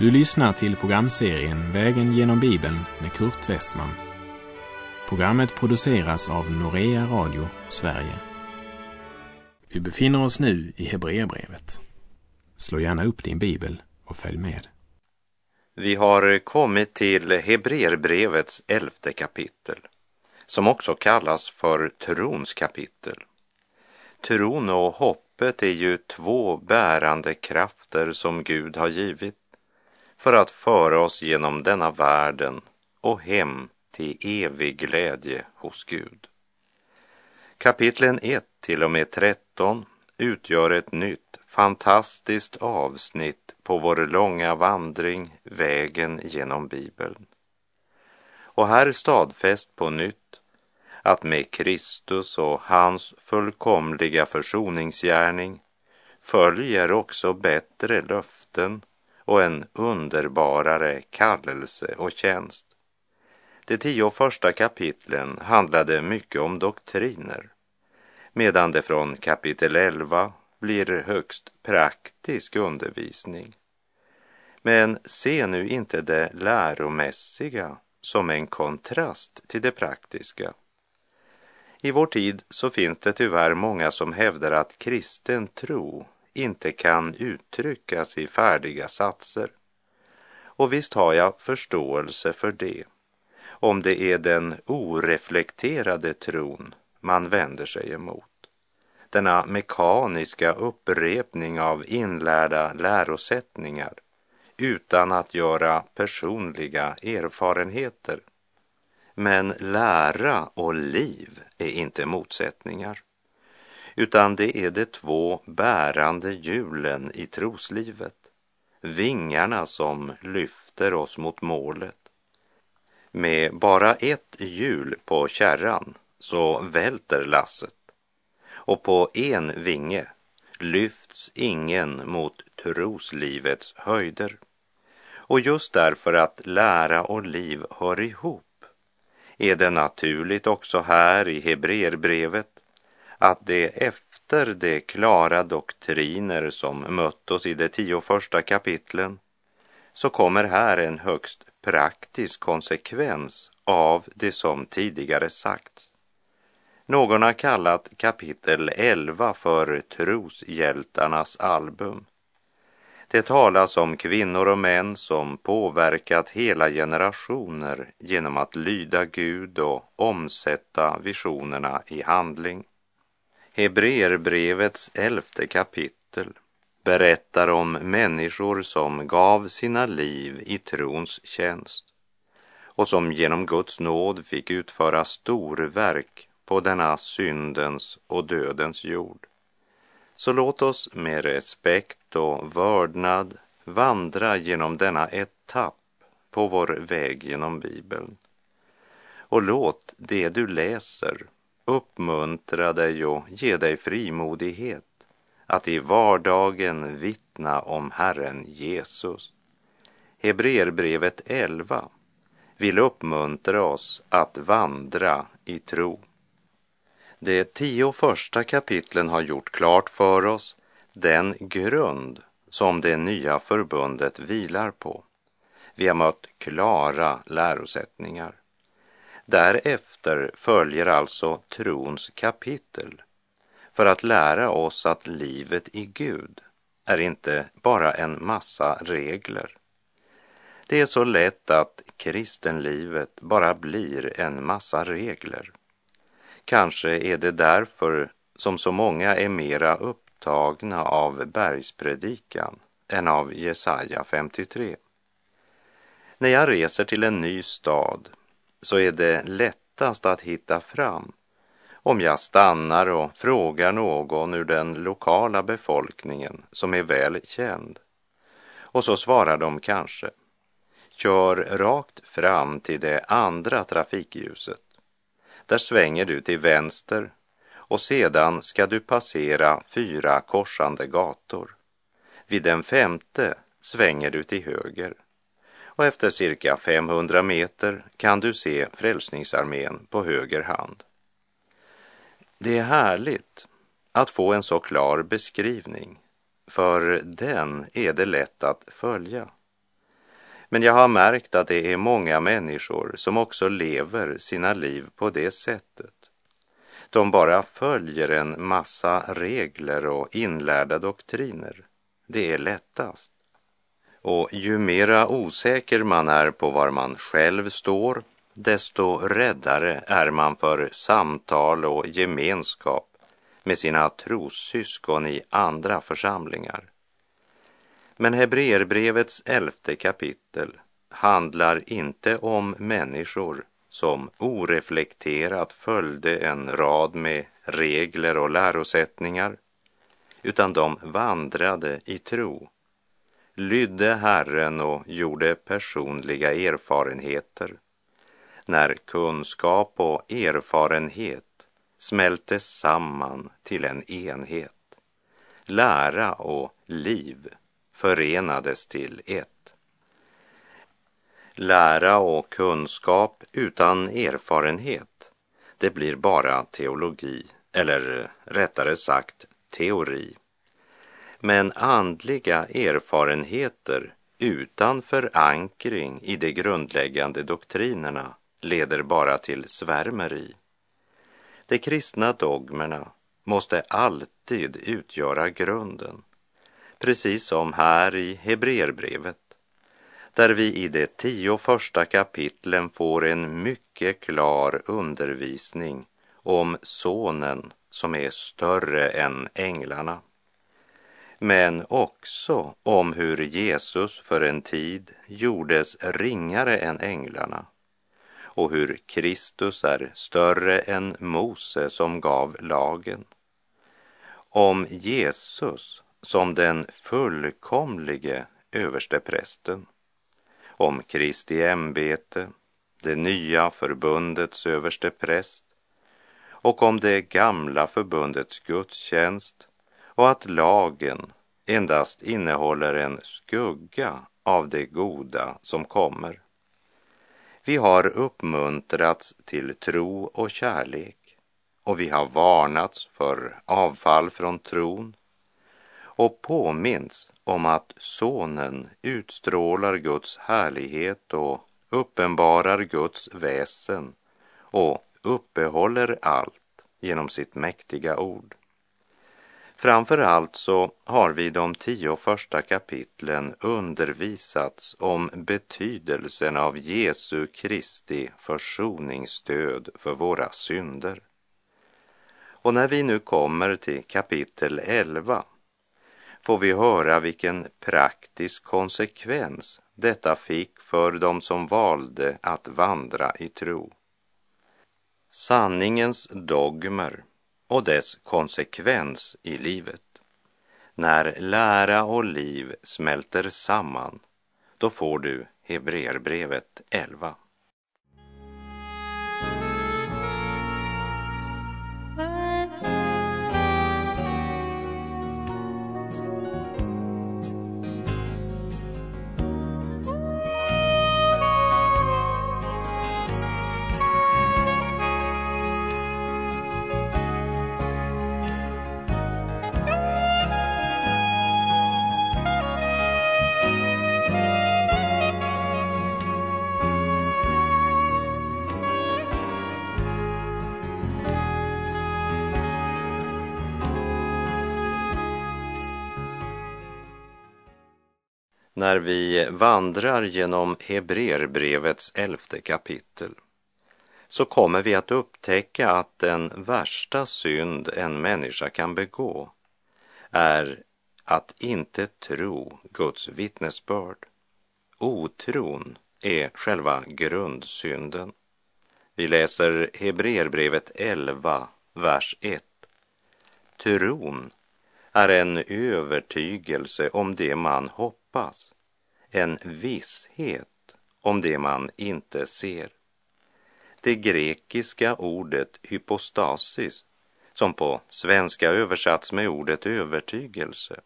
Du lyssnar till programserien Vägen genom Bibeln med Kurt Westman. Programmet produceras av Norea Radio Sverige. Vi befinner oss nu i Hebreerbrevet. Slå gärna upp din bibel och följ med. Vi har kommit till Hebreerbrevets 11:e kapitel, som också kallas för trons kapitel. Tron och hoppet är ju två bärande krafter som Gud har givit för att föra oss genom denna världen och hem till evig glädje hos Gud. Kapitlen 1 till och med 13 utgör ett nytt, fantastiskt avsnitt på vår långa vandring, vägen genom Bibeln. Och här stadfäst på nytt att med Kristus och hans fullkomliga försoningsgärning följer också bättre löften och en underbarare kallelse och tjänst. De 10 första kapitlen handlade mycket om doktriner, medan det från kapitel 11 blir högst praktisk undervisning. Men se nu inte det läromässiga som en kontrast till det praktiska. I vår tid så finns det tyvärr många som hävdar att kristen tro inte kan uttryckas i färdiga satser. Och visst har jag förståelse för det, om det är den oreflekterade tron man vänder sig emot. Denna mekaniska upprepning av inlärda lärosättningar utan att göra personliga erfarenheter. Men lära och liv är inte motsättningar, utan det är de två bärande hjulen i troslivet, vingarna som lyfter oss mot målet. Med bara ett hjul på kärran så välter lasset, och på en vinge lyfts ingen mot troslivets höjder. Och just därför att lära och liv hör ihop är det naturligt också här i Hebreerbrevet att det efter de klara doktriner som mött oss i de 10 första kapitlen så kommer här en högst praktisk konsekvens av det som tidigare sagts. Någon har kallat kapitel 11 för troshjältarnas album. Det talas om kvinnor och män som påverkat hela generationer genom att lyda Gud och omsätta visionerna i handling. Hebreerbrevets 11:e kapitel berättar om människor som gav sina liv i trons tjänst och som genom Guds nåd fick utföra storverk på denna syndens och dödens jord. Så låt oss med respekt och vördnad vandra genom denna etapp på vår väg genom Bibeln. Och låt det du läser uppmuntra dig och ge dig frimodighet att i vardagen vittna om Herren Jesus. Hebreerbrevet 11 vill uppmuntra oss att vandra i tro. De 10 första kapitlen har gjort klart för oss den grund som det nya förbundet vilar på. Vi har mött klara lärosättningar. Därefter följer alltså trons kapitel för att lära oss att livet i Gud är inte bara en massa regler. Det är så lätt att kristenlivet bara blir en massa regler. Kanske är det därför som så många är mera upptagna av bergspredikan än av Jesaja 53. När jag reser till en ny stad så är det lättast att hitta fram om jag stannar och frågar någon ur den lokala befolkningen som är väl känd. Och så svarar de kanske: kör rakt fram till det andra trafikljuset. Där svänger du till vänster och sedan ska du passera 4 korsande gator. Vid den 5:e svänger du till höger. Och efter cirka 500 meter kan du se Frälsningsarmén på höger hand. Det är härligt att få en så klar beskrivning, för den är det lätt att följa. Men jag har märkt att det är många människor som också lever sina liv på det sättet. De bara följer en massa regler och inlärda doktriner. Det är lättast. Och ju mera osäker man är på var man själv står, desto räddare är man för samtal och gemenskap med sina trossyskon i andra församlingar. Men Hebreerbrevets 11:e kapitel handlar inte om människor som oreflekterat följde en rad med regler och lärosättningar, utan de vandrade i tro, lydde Herren och gjorde personliga erfarenheter. När kunskap och erfarenhet smälte samman till en enhet, lära och liv förenades till ett. Lära och kunskap utan erfarenhet, det blir bara teologi, eller rättare sagt teori. Men andliga erfarenheter utan förankring i de grundläggande doktrinerna leder bara till svärmeri. De kristna dogmerna måste alltid utgöra grunden, precis som här i Hebreerbrevet, där vi i de 10 första kapitlen får en mycket klar undervisning om sonen som är större än änglarna, men också om hur Jesus för en tid gjordes ringare än änglarna och hur Kristus är större än Mose som gav lagen, om Jesus som den fullkomlige översteprästen, om Kristi ämbete, det nya förbundets överstepräst och om det gamla förbundets gudstjänst, och att lagen endast innehåller en skugga av det goda som kommer. Vi har uppmuntrats till tro och kärlek, och vi har varnats för avfall från tron och påminns om att sonen utstrålar Guds härlighet och uppenbarar Guds väsen och uppehåller allt genom sitt mäktiga ord. Framför allt så har vi de 10 första kapitlen undervisats om betydelsen av Jesu Kristi försoningsdöd för våra synder. Och när vi nu kommer till kapitel 11 får vi höra vilken praktisk konsekvens detta fick för dem som valde att vandra i tro. Sanningens dogmer och dess konsekvens i livet. När lära och liv smälter samman, då får du Hebreerbrevet 11. När vi vandrar genom Hebreerbrevets 11:e kapitel så kommer vi att upptäcka att den värsta synd en människa kan begå är att inte tro Guds vittnesbörd. Otron är själva grundsynden. Vi läser Hebreerbrevet 11, vers 1. Tron är en övertygelse om det man hoppas, en visshet om det man inte ser. Det grekiska ordet hypostasis, som på svenska översatts med ordet övertygelse,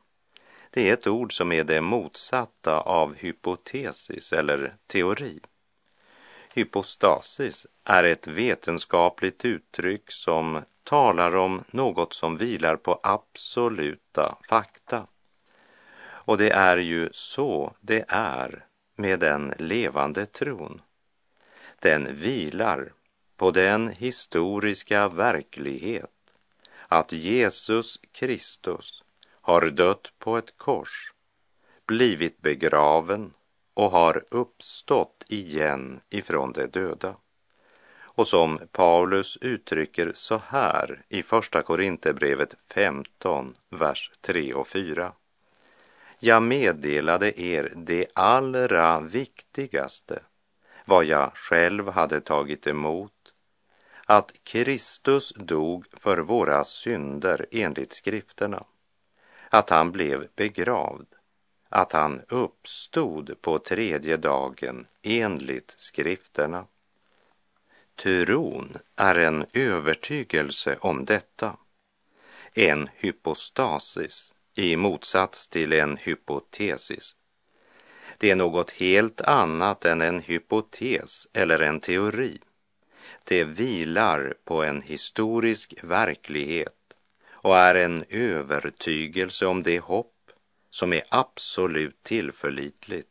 det är ett ord som är det motsatta av hypotesis eller teori. Hypostasis är ett vetenskapligt uttryck som talar om något som vilar på absoluta fakta. Och det är ju så det är med den levande tron. Den vilar på den historiska verklighet att Jesus Kristus har dött på ett kors, blivit begraven och har uppstått igen ifrån de döda. Och som Paulus uttrycker så här i första Korinthierbrevet 15, vers 3 och 4. Jag meddelade er det allra viktigaste, vad jag själv hade tagit emot, att Kristus dog för våra synder enligt skrifterna, att han blev begravd, att han uppstod på tredje dagen enligt skrifterna. Tron är en övertygelse om detta, en hypostasis i motsats till en hypotesis. Det är något helt annat än en hypotes eller en teori. Det vilar på en historisk verklighet och är en övertygelse om det hopp som är absolut tillförlitligt.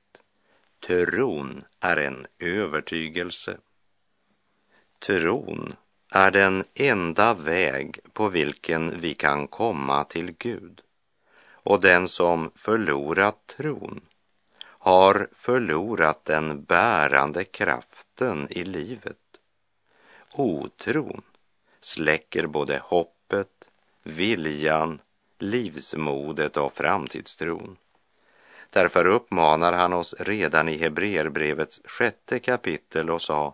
Tron är en övertygelse. Tron är den enda väg på vilken vi kan komma till Gud, och den som förlorat tron har förlorat den bärande kraften i livet. Otron släcker både hoppet, viljan, livsmodet och framtidstron. Därför uppmanar han oss redan i Hebreerbrevets 6:e kapitel och sa: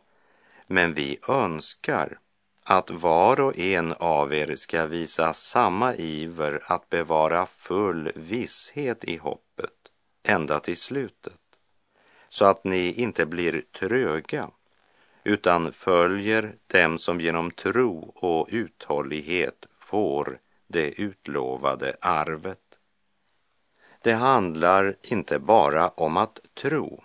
men vi önskar att var och en av er ska visa samma iver att bevara full visshet i hoppet ända till slutet, så att ni inte blir tröga utan följer dem som genom tro och uthållighet får det utlovade arvet. Det handlar inte bara om att tro,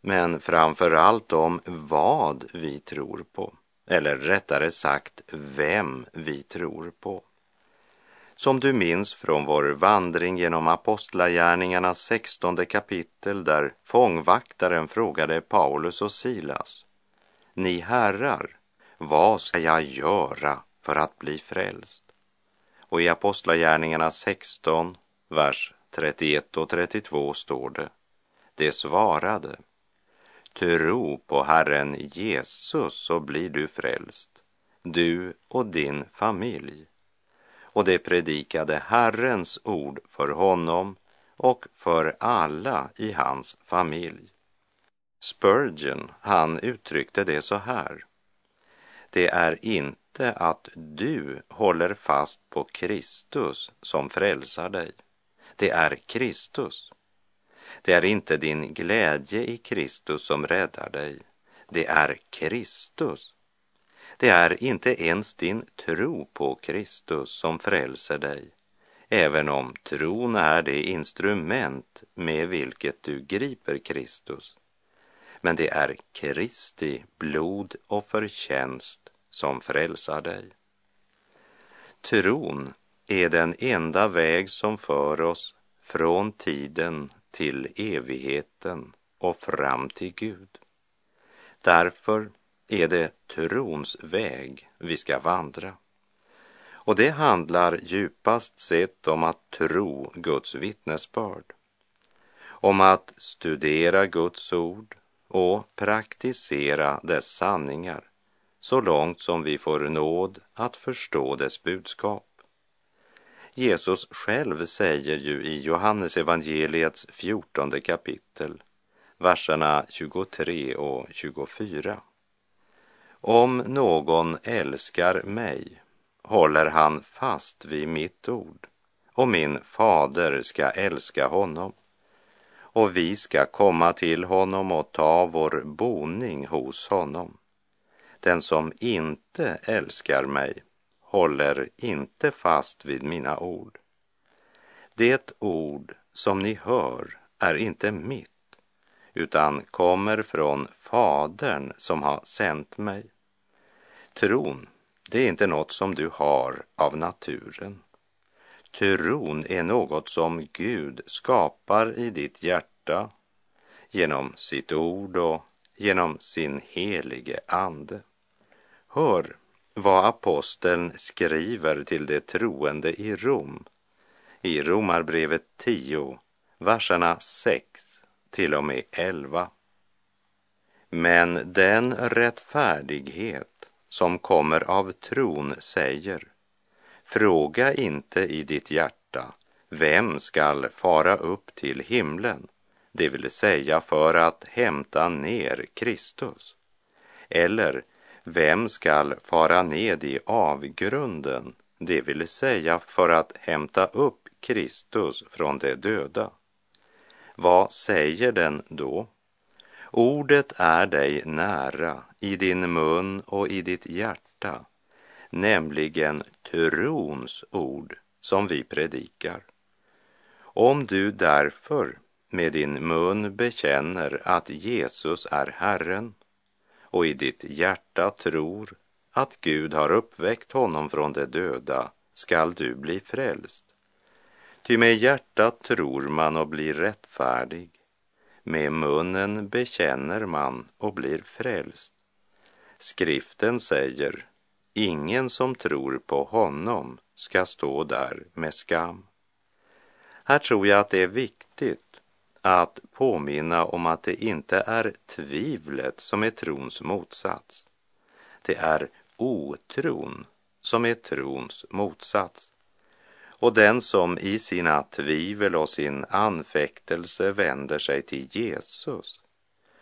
men framför allt om vad vi tror på, eller rättare sagt vem vi tror på. Som du minns från vår vandring genom Apostlagärningarnas 16:e kapitel, där fångvaktaren frågade Paulus och Silas: ni herrar, vad ska jag göra för att bli frälst? Och i Apostlagärningarna 16, vers 31 och 32 står det: det svarade: tro på Herren Jesus så blir du frälst, du och din familj. Och det predikade Herrens ord för honom och för alla i hans familj. Spurgeon, han uttryckte det så här: det är inte att du håller fast på Kristus som frälsar dig. Det är Kristus. Det är inte din glädje i Kristus som räddar dig. Det är Kristus. Det är inte ens din tro på Kristus som frälser dig, även om tron är det instrument med vilket du griper Kristus. Men det är Kristi blod och förtjänst som frälsar dig. Tron är den enda väg som för oss från tiden till evigheten och fram till Gud. Därför är det trons väg vi ska vandra. Och det handlar djupast sett om att tro Guds vittnesbörd, om att studera Guds ord och praktisera dess sanningar så långt som vi får nåd att förstå dess budskap. Jesus själv säger ju i Johannes evangeliets 14:e kapitel, verserna 23 och 24. Om någon älskar mig håller han fast vid mitt ord, och min fader ska älska honom, och vi ska komma till honom och ta vår boning hos honom. Den som inte älskar mig håller inte fast vid mina ord. Det ord som ni hör är inte mitt, utan kommer från Fadern som har sänt mig. Tron, det är inte något som du har av naturen. Tron är något som Gud skapar i ditt hjärta genom sitt ord och genom sin helige ande. Hör vad aposteln skriver till de troende i Rom, i Romarbrevet 10, verserna 6 till och med 11. Men den rättfärdighet som kommer av tron säger: fråga inte i ditt hjärta, vem skall fara upp till himlen, det vill säga för att hämta ner Kristus, eller vem skall fara ned i avgrunden, det vill säga för att hämta upp Kristus från de döda. Vad säger den då? Ordet är dig nära, i din mun och i ditt hjärta, nämligen trons ord som vi predikar. Om du därför med din mun bekänner att Jesus är Herren och i ditt hjärta tror att Gud har uppväckt honom från de döda, skall du bli frälst. Ty med hjärtat tror man och blir rättfärdig, med munnen bekänner man och blir frälst. Skriften säger: ingen som tror på honom ska stå där med skam. Här tror jag att det är viktigt att påminna om att det inte är tvivlet som är trons motsats. Det är otron som är trons motsats. Och den som i sina tvivel och sin anfäktelse vänder sig till Jesus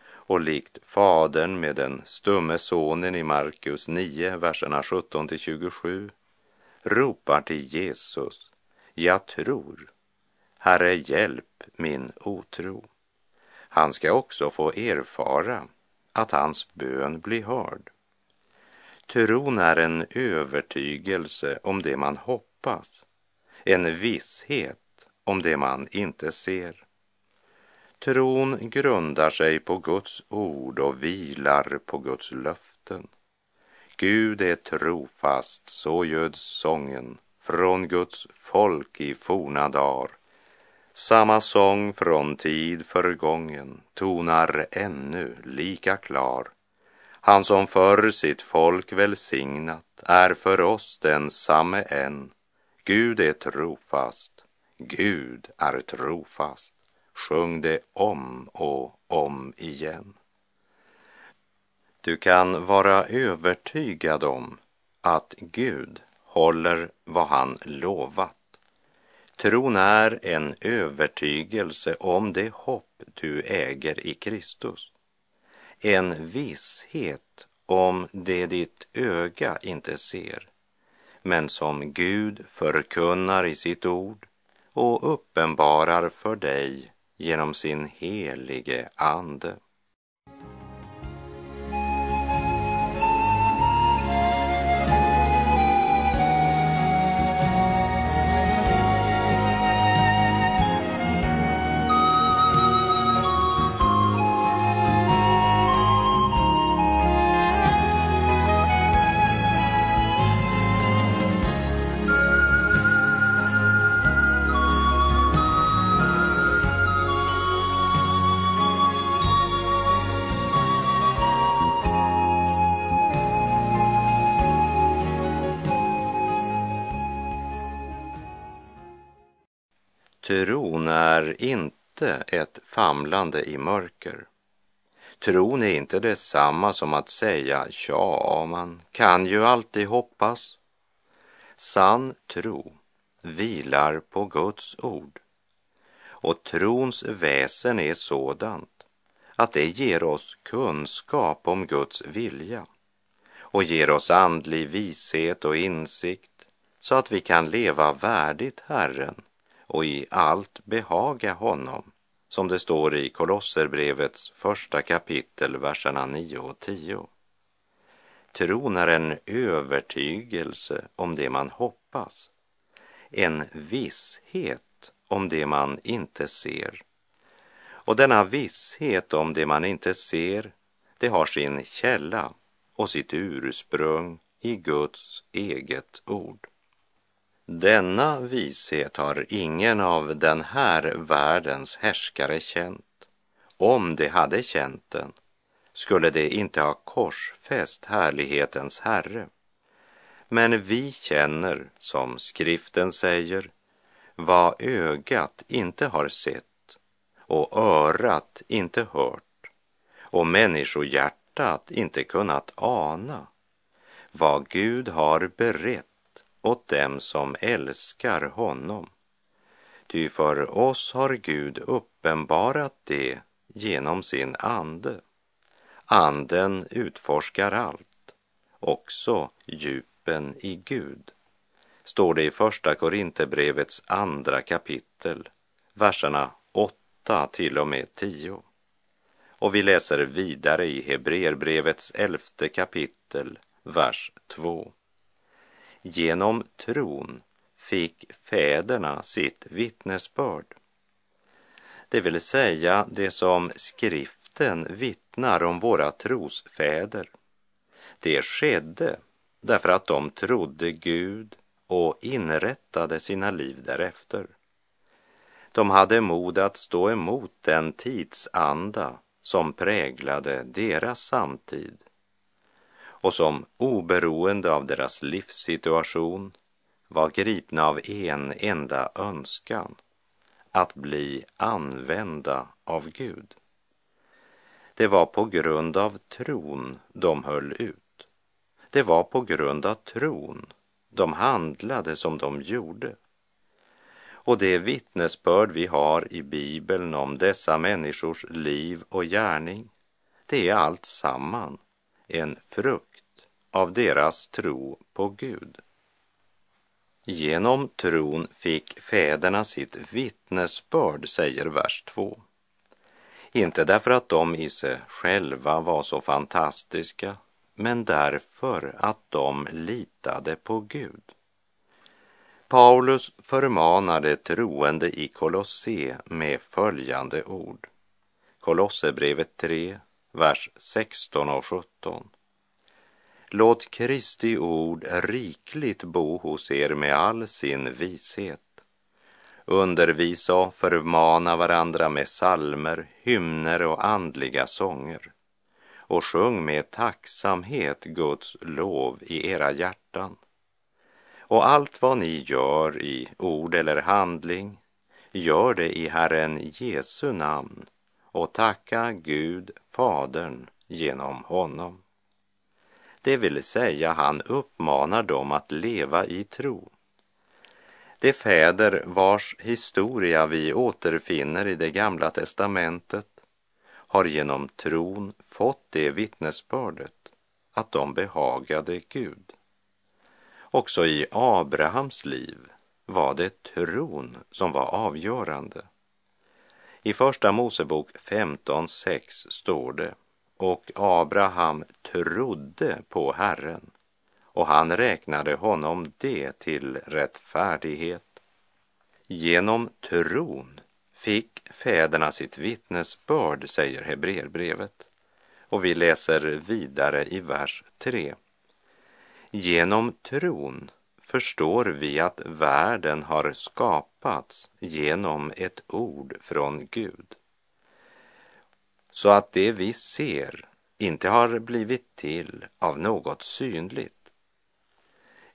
och likt fadern med den stumme sonen i Markus 9, verserna 17-27, ropar till Jesus: jag tror, Herre, hjälp min otro. Han ska också få erfara att hans bön blir hörd. Tron är en övertygelse om det man hoppas, en visshet om det man inte ser. Tron grundar sig på Guds ord och vilar på Guds löften. Gud är trofast, så ljöd sången från Guds folk i forna dagar. Samma sång från tid förgången tonar ännu lika klar. Han som för sitt folk välsignat är för oss densamme än. Gud är trofast, Gud är trofast. Sjung det om och om igen. Du kan vara övertygad om att Gud håller vad han lovat. Tron är en övertygelse om det hopp du äger i Kristus. En visshet om det ditt öga inte ser, men som Gud förkunnar i sitt ord och uppenbarar för dig genom sin helige ande. Tron är inte ett famlande i mörker. Tron är inte detsamma som att säga: ja, man kan ju alltid hoppas. Sann tro vilar på Guds ord. Och trons väsen är sådant att det ger oss kunskap om Guds vilja och ger oss andlig vishet och insikt så att vi kan leva värdigt Herren och i allt behaga honom, som det står i Kolosserbrevets 1:a kapitel, verserna 9 och 10. Tron är en övertygelse om det man hoppas, en visshet om det man inte ser. Och denna visshet om det man inte ser, det har sin källa och sitt ursprung i Guds eget ord. Denna vishet har ingen av den här världens härskare känt Om de hade känt den, skulle de inte ha korsfäst härlighetens Herre. Men vi känner, som skriften säger, vad ögat inte har sett och örat inte hört och människohjärtat inte kunnat ana vad Gud har berett åt dem som älskar honom. Ty för oss har Gud uppenbarat det genom sin ande. Anden utforskar allt, också djupen i Gud, står det i första Korinthierbrevets 2 kapitel, verserna 8-10. Och vi läser vidare i Hebreerbrevets 11 kapitel, vers 2. Genom tron fick fäderna sitt vittnesbörd. Det vill säga det som skriften vittnar om våra trosfäder. Det skedde därför att de trodde Gud och inrättade sina liv därefter. De hade mod att stå emot den tidsanda som präglade deras samtid och som oberoende av deras livssituation var gripna av en enda önskan, att bli använda av Gud. Det var på grund av tron de höll ut. Det var på grund av tron de handlade som de gjorde. Och det vittnesbörd vi har i Bibeln om dessa människors liv och gärning, det är allt samman en frukt av deras tro på Gud. Genom tron fick fäderna sitt vittnesbörd, säger vers 2. Inte därför att de i sig själva var så fantastiska, men därför att de litade på Gud. Paulus förmanade troende i Kolosse med följande ord. Kolossebrevet 3, vers 16 och 17. Låt Kristi ord rikligt bo hos er med all sin vishet. Undervisa och förmana varandra med psalmer, hymner och andliga sånger. Och sjung med tacksamhet Guds lov i era hjärtan. Och allt vad ni gör i ord eller handling, gör det i Herren Jesu namn och tacka Gud, Fadern, genom honom. Det vill säga, han uppmanar dem att leva i tro. De fäder vars historia vi återfinner i det gamla testamentet har genom tron fått det vittnesbördet att de behagade Gud. Också i Abrahams liv var det tron som var avgörande. I första Mosebok 15:6 står det: och Abraham trodde på Herren, och han räknade honom det till rättfärdighet. Genom tron fick fäderna sitt vittnesbörd, säger Hebreerbrevet. Och vi läser vidare i vers 3. Genom tron förstår vi att världen har skapats genom ett ord från Gud, så att det vi ser inte har blivit till av något synligt.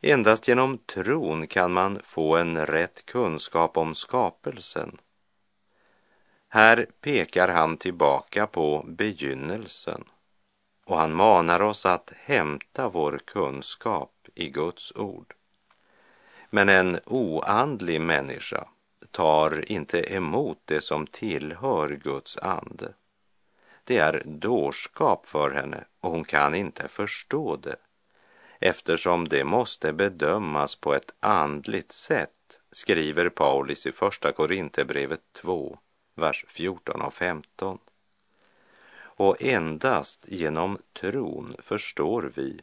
Endast genom tron kan man få en rätt kunskap om skapelsen. Här pekar han tillbaka på begynnelsen, och han manar oss att hämta vår kunskap i Guds ord. Men en oandlig människa tar inte emot det som tillhör Guds ande. Det är dårskap för henne, och hon kan inte förstå det, eftersom det måste bedömas på ett andligt sätt, skriver Paulus i första Korinthierbrevet 2, vers 14 och 15. Och endast genom tron förstår vi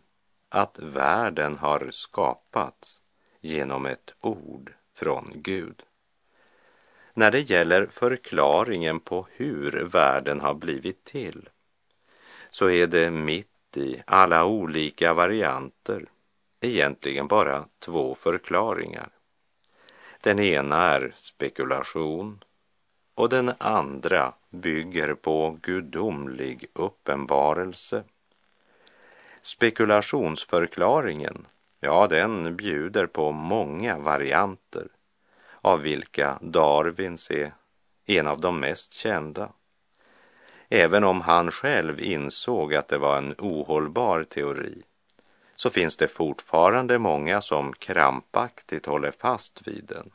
att världen har skapats genom ett ord från Gud. När det gäller förklaringen på hur världen har blivit till, så är det mitt i alla olika varianter egentligen bara 2 förklaringar. Den ena är spekulation och den andra bygger på gudomlig uppenbarelse. Spekulationsförklaringen, ja, den bjuder på många varianter, av vilka Darwins är en av de mest kända. Även om han själv insåg att det var en ohållbar teori, så finns det fortfarande många som krampaktigt håller fast vid den,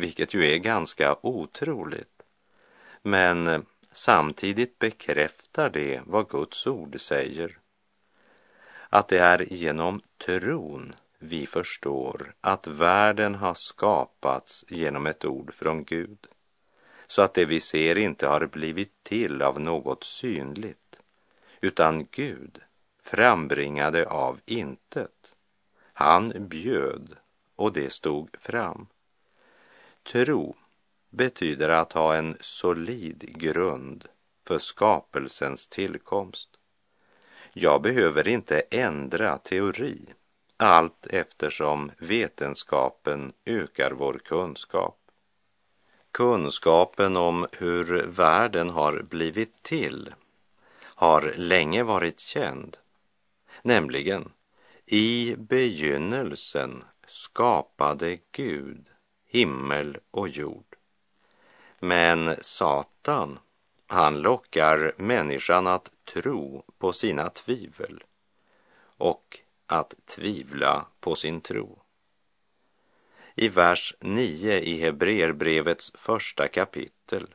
vilket ju är ganska otroligt. Men samtidigt bekräftar det vad Guds ord säger, att det är genom tron vi förstår att världen har skapats genom ett ord från Gud, så att det vi ser inte har blivit till av något synligt, utan Gud frambringade av intet. Han bjöd och det stod fram. Tro betyder att ha en solid grund för skapelsens tillkomst. Jag behöver inte ändra teori allt eftersom vetenskapen ökar vår kunskap. Kunskapen om hur världen har blivit till har länge varit känd, nämligen i begynnelsen skapade Gud himmel och jord. Men Satan, han lockar människan att tro på sina tvivel och att tvivla på sin tro. I vers 9 i Hebreerbrevets första kapitel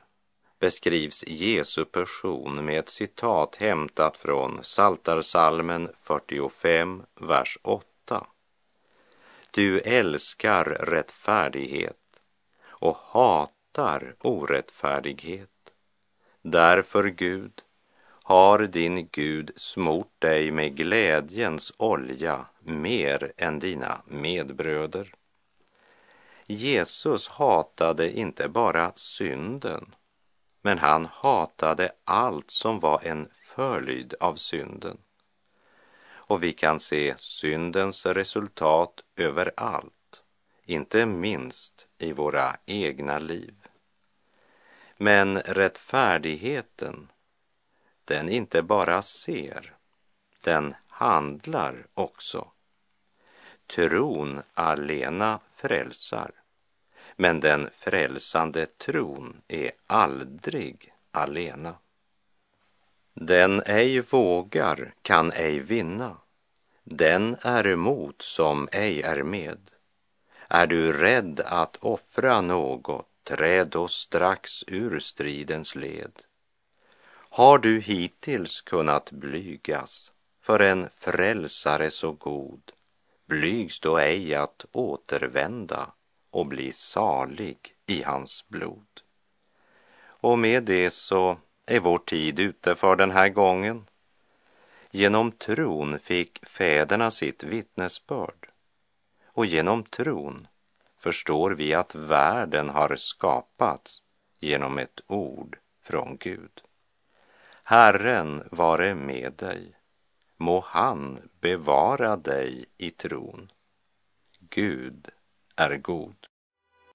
beskrivs Jesu person med ett citat hämtat från Psaltarpsalmen 45, vers 8. Du älskar rättfärdighet och hatar orättfärdighet. Därför, Gud, har din Gud smort dig med glädjens olja mer än dina medbröder. Jesus hatade inte bara synden, men han hatade allt som var en följd av synden. Och vi kan se syndens resultat överallt, inte minst i våra egna liv. Men rättfärdigheten, den inte bara ser, den handlar också. Tron alena frälsar, men den frälsande tron är aldrig alena. Den ej vågar kan ej vinna, den är emot som ej är med. Är du rädd att offra något, träd och strax ur stridens led. Har du hittills kunnat blygas för en frälsare så god, blygs då ej att återvända och bli salig i hans blod. Och med det så är vår tid ute för den här gången. Genom tron fick fäderna sitt vittnesbörd, och genom tron förstår vi att världen har skapats genom ett ord från Gud. Herren vare med dig, må han bevara dig i tron. Gud är god.